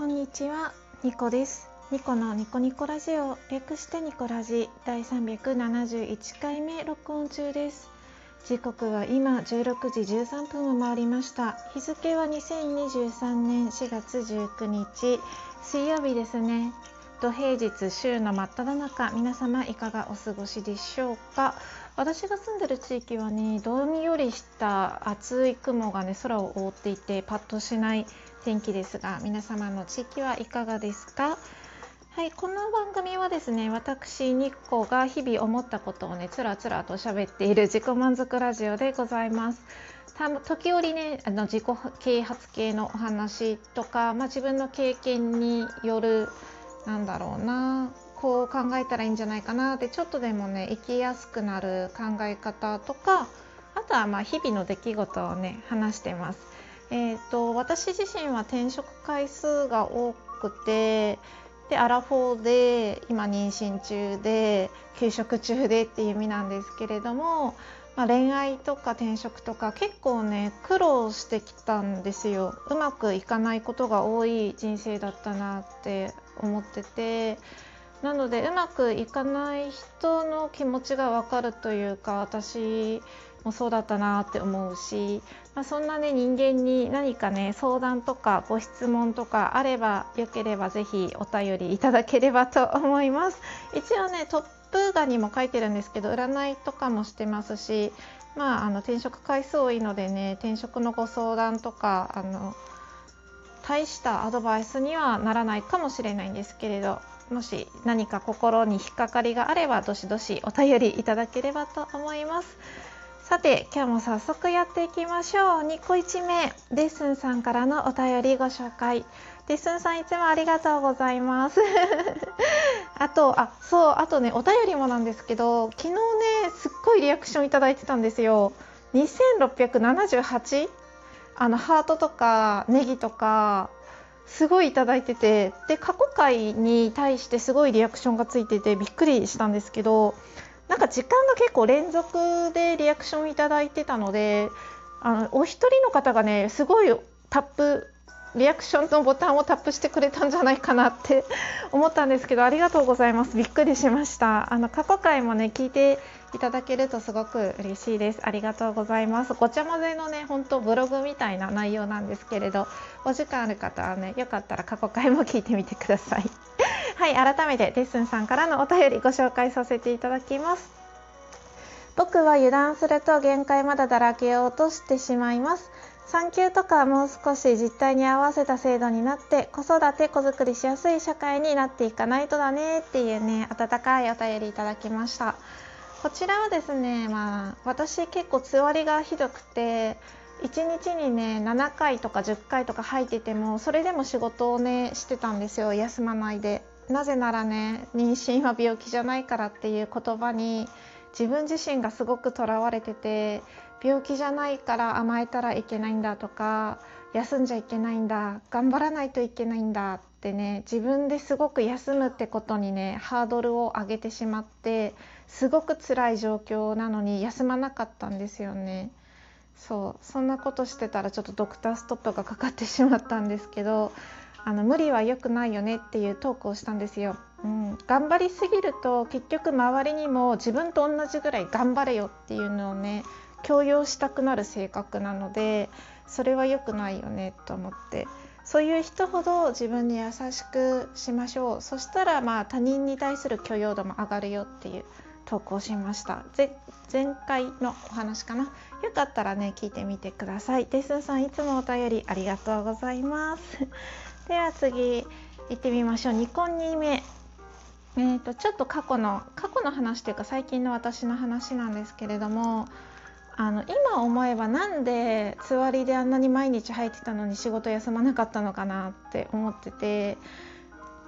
こんにちは、ニコです。ニコのニコニコラジオ、略してニコラジ第371回目録音中です。時刻は今16時13分を回りました。日付は2023年4月19日水曜日ですね。土平日、週の真っ只中、皆様いかがお過ごしでしょうか。私が住んでる地域はね、どんよりした厚い雲がね、空を覆っていてパッとしない天気ですが、皆様の地域はいかがですか。はい、この番組はですね、私ニコが日々思ったことをね、つらつらと喋っている自己満足ラジオでございます。時折ね、自己啓発系のお話とか、自分の経験によるこう考えたらいいんじゃないかなって、ちょっとでもね生きやすくなる考え方とか、あとは日々の出来事をね話してます。私自身は転職回数が多くて、でアラフォーで今妊娠中で休職中でっていう意味なんですけれども、恋愛とか転職とか結構ね苦労してきたんですよ。うまくいかないことが多い人生だったなって思ってて、なのでうまくいかない人の気持ちが分かるというか、私もそうだったなって思うし、そんなね人間に何かね相談とかご質問とかあれば、よければぜひお便りいただければと思います。一応ねトップ画にも書いてるんですけど、占いとかもしてますし、転職回数多いのでね、転職のご相談とか大したアドバイスにはならないかもしれないんですけれど、もし何か心に引っかかりがあればどしどしお便りいただければと思います。さて、今日も早速やっていきましょう。ニコ1名、レッスンさんからのお便りご紹介。レッスンさん、いつもありがとうございますあとね、お便りもなんですけど、昨日ねすっごいリアクションいただいてたんですよ。2678、ハートとかネギとかすごいいただいてて、で過去回に対してすごいリアクションがついててびっくりしたんですけど、なんか時間が結構連続でリアクションいただいてたので、お一人の方がねすごいタップリアクションのボタンをタップしてくれたんじゃないかなって思ったんですけど、ありがとうございます。びっくりしました。過去回もね聞いていただけるとすごく嬉しいです。ありがとうございます。ごちゃ混ぜのね本当ブログみたいな内容なんですけれど、お時間ある方はねよかったら過去回も聞いてみてくださいはい、改めてレッスンさんからのお便りご紹介させていただきます。僕は油断すると限界までだらけようとしてしまいます。産休とかもう少し実態に合わせた制度になって、子育て子作りしやすい社会になっていかないとだねっていうね、温かいお便りいただきました。こちらはですね、私結構つわりがひどくて、1日にね7回とか10回とか吐いてても、それでも仕事をねしてたんですよ、休まないで。なぜならね、妊娠は病気じゃないからっていう言葉に自分自身がすごくとらわれてて、病気じゃないから甘えたらいけないんだとか、休んじゃいけないんだ、頑張らないといけないんだってね、自分ですごく休むってことにねハードルを上げてしまって、すごく辛い状況なのに休まなかったんですよね。そんなことしてたらちょっとドクターストップがかかってしまったんですけど、無理は良くないよねっていうトークをしたんですよ。頑張りすぎると結局周りにも自分と同じぐらい頑張れよっていうのをね強要したくなる性格なので、それは良くないよねと思って、そういう人ほど自分に優しくしましょう。そしたら他人に対する許容度も上がるよっていう投稿しました。前回のお話かな、よかったらね聞いてみてください。デスさん、いつもお便りありがとうございますでは次行ってみましょう。ニコ2名、ちょっと過去の話というか最近の私の話なんですけれども、今思えばなんでつわりであんなに毎日入ってたのに仕事休まなかったのかなって思ってて、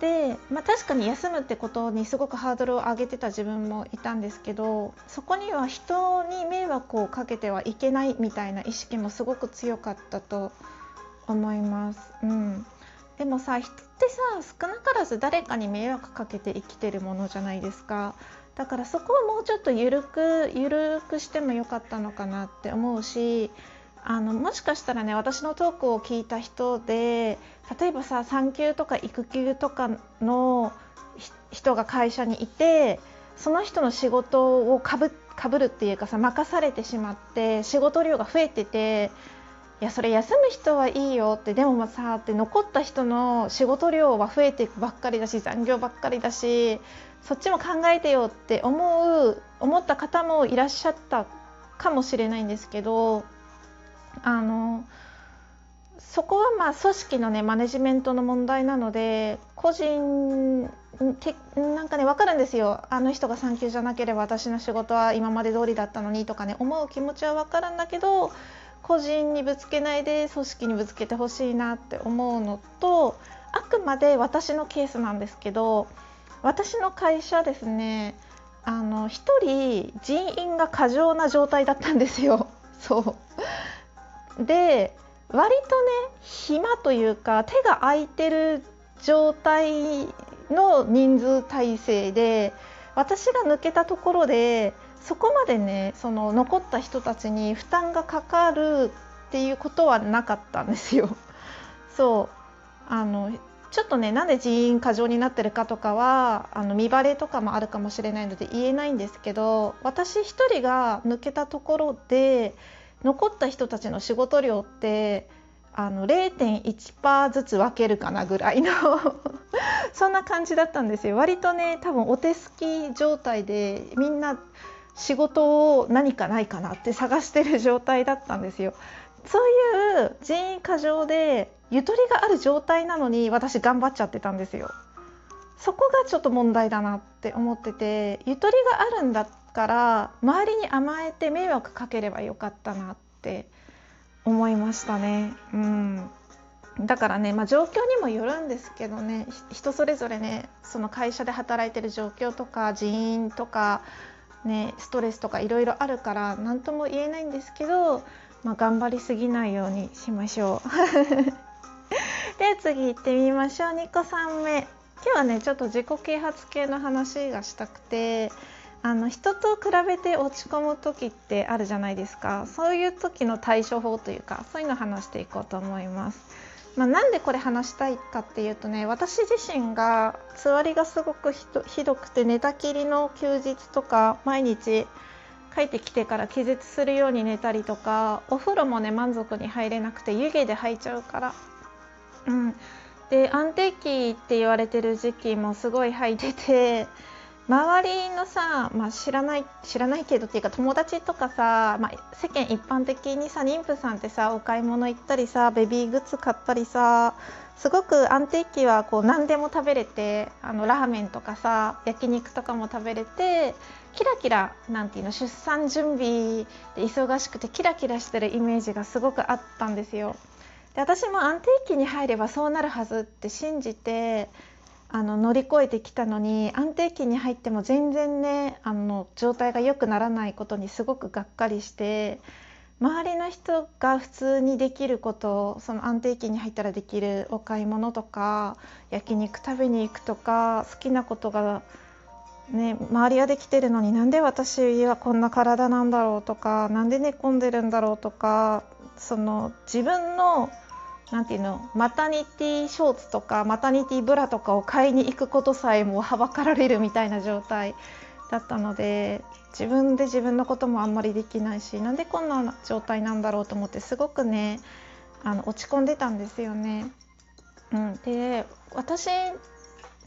で、確かに休むってことにすごくハードルを上げてた自分もいたんですけど、そこには人に迷惑をかけてはいけないみたいな意識もすごく強かったと思います。でもさ、人ってさ少なからず誰かに迷惑かけて生きてるものじゃないですか。だからそこはもうちょっと緩くしてもよかったのかなって思うし、もしかしたらね、私のトークを聞いた人で、例えばさ、産休とか育休とかの人が会社にいて、その人の仕事をかぶるっていうかさ、任されてしまって仕事量が増えてて、いやそれ休む人はいいよって、でもさって残った人の仕事量は増えていくばっかりだし、残業ばっかりだし、そっちも考えてよって思った方もいらっしゃったかもしれないんですけど、そこはまあ組織のね、マネジメントの問題なので、個人ってなんかね、分かるんですよ。あの人が産休じゃなければ私の仕事は今まで通りだったのにとかね、思う気持ちは分かるんだけど、個人にぶつけないで組織にぶつけてほしいなって思うのと、あくまで私のケースなんですけど、私の会社ですね、1人人員が過剰な状態だったんですよ。そうで、割とね、暇というか手が空いてる状態の人数体制で、私が抜けたところでそこまでね、その残った人たちに負担がかかるっていうことはなかったんですよ。そうちょっとね、なんで人員過剰になってるかとかは見バレとかもあるかもしれないので言えないんですけど、私一人が抜けたところで残った人たちの仕事量って0.1% ずつ分けるかなぐらいのそんな感じだったんですよ。割とね、多分お手すき状態で、みんな仕事を何かないかなって探してる状態だったんですよ。そういう人員過剰でゆとりがある状態なのに、私頑張っちゃってたんですよ。そこがちょっと問題だなって思ってて、ゆとりがあるんだから周りに甘えて迷惑かければよかったなって思いましたね。だからね、まあ、状況にもよるんですけどね、人それぞれね、その会社で働いてる状況とか人員とか、ね、ストレスとかいろいろあるから何とも言えないんですけど、まあ、頑張りすぎないようにしましょう。では次行ってみましょう。2個3目、今日はね、ちょっと自己啓発系の話がしたくて、人と比べて落ち込む時ってあるじゃないですか。そういう時の対処法というか、そういうのを話していこうと思います。まあ、なんでこれ話したいかっていうとね、私自身がつわりがすごくひどくて、寝たきりの休日とか毎日帰ってきてから気絶するように寝たりとか、お風呂もね、満足に入れなくて湯気で吐いちゃうから、で安定期って言われてる時期もすごい吐いてて。周りのさ、まあ、知らないけどっていうか、友達とかさ、まあ、世間一般的にさ、妊婦さんってさ、お買い物行ったりさ、ベビーグッズ買ったりさ、すごく安定期はこう何でも食べれて、ラーメンとかさ、焼肉とかも食べれて、キラキラ、なんていうの、出産準備で忙しくてキラキラしてるイメージがすごくあったんですよ。で、私も安定期に入ればそうなるはずって信じて乗り越えてきたのに、安定期に入っても全然ね、状態が良くならないことにすごくがっかりして、周りの人が普通にできること、その安定期に入ったらできるお買い物とか焼肉食べに行くとか、好きなことが、ね、周りはできてるのに、なんで私はこんな体なんだろうとか、なんで寝込んでるんだろうとか、その自分のなんていうの、マタニティショーツとかマタニティブラとかを買いに行くことさえもはばかられるみたいな状態だったので、自分で自分のこともあんまりできないし、なんでこんな状態なんだろうと思って、すごくね、落ち込んでたんですよね。で、私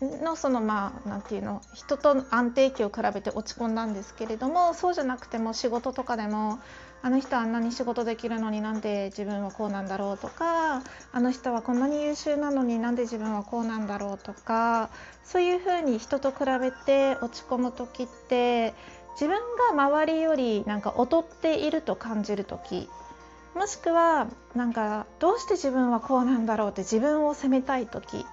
のそのまあ、なんていうの、人と安定期を比べて落ち込んだんですけれども、そうじゃなくても仕事とかでも、あの人はあんなに仕事できるのになんで自分はこうなんだろうとか、あの人はこんなに優秀なのになんで自分はこうなんだろうとか、そういうふうに人と比べて落ち込む時って、自分が周りよりなんか劣っていると感じる時、もしくはなんかどうして自分はこうなんだろうって自分を責めたい時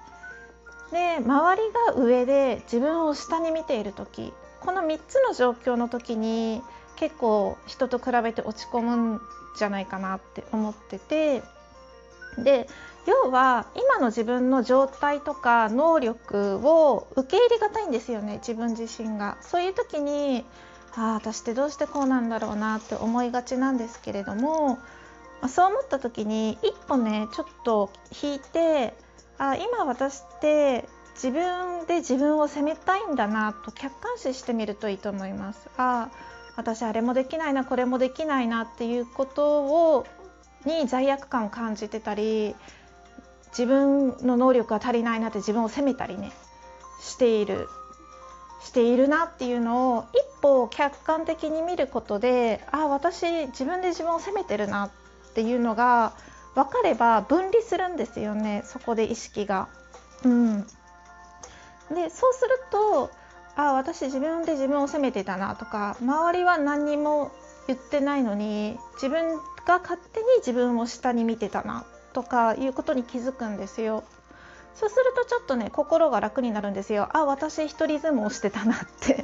で、周りが上で自分を下に見ている時、この3つの状況の時に結構人と比べて落ち込むんじゃないかなって思ってて、で、要は今の自分の状態とか能力を受け入れがたいんですよね、自分自身が。そういう時に、ああ、私ってどうしてこうなんだろうなって思いがちなんですけれども、そう思った時に一歩ねちょっと引いて、あ、今私って自分で自分を責めたいんだなと客観視してみるといいと思います。あ、私あれもできないな、これもできないなっていうことをに罪悪感を感じてたり、自分の能力が足りないなって自分を責めたりねしているなっていうのを一歩客観的に見ることで、あ、私自分で自分を責めてるなっていうのが分かれば分離するんですよね、そこで意識が。でそうすると、あ、私自分で自分を責めてたなとか、周りは何にも言ってないのに自分が勝手に自分を下に見てたなとかいうことに気づくんですよ。そうするとちょっとね心が楽になるんですよ。あ、私一人相撲してたなって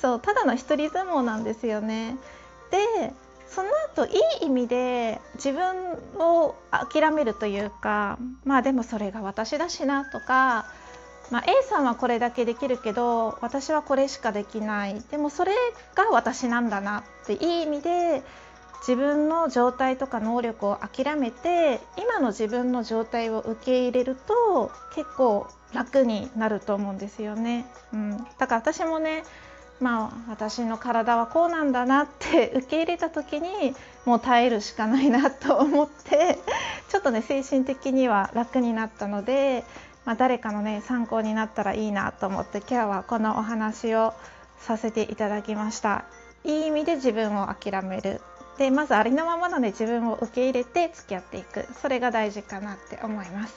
そう、ただの一人相撲なんですよね。でその後いい意味で自分を諦めるというか、まあでもそれが私だしなとか、まあ、A さんはこれだけできるけど私はこれしかできない、でもそれが私なんだなっていい意味で自分の状態とか能力を諦めて今の自分の状態を受け入れると結構楽になると思うんですよね。だから私もね、まあ私の体はこうなんだなって受け入れた時にもう耐えるしかないなと思ってちょっとね精神的には楽になったので、まあ、誰かのね参考になったらいいなと思って今日はこのお話をさせていただきました。いい意味で自分を諦める、でまずありのままの、ね、自分を受け入れて付き合っていく、それが大事かなって思います。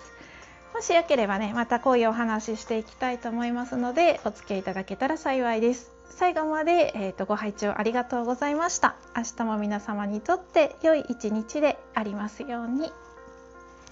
もしよければねまたこういうお話ししていきたいと思いますのでお付き合いいただけたら幸いです。最後まで、ご拝聴ありがとうございました。明日も皆様にとって良い一日でありますように。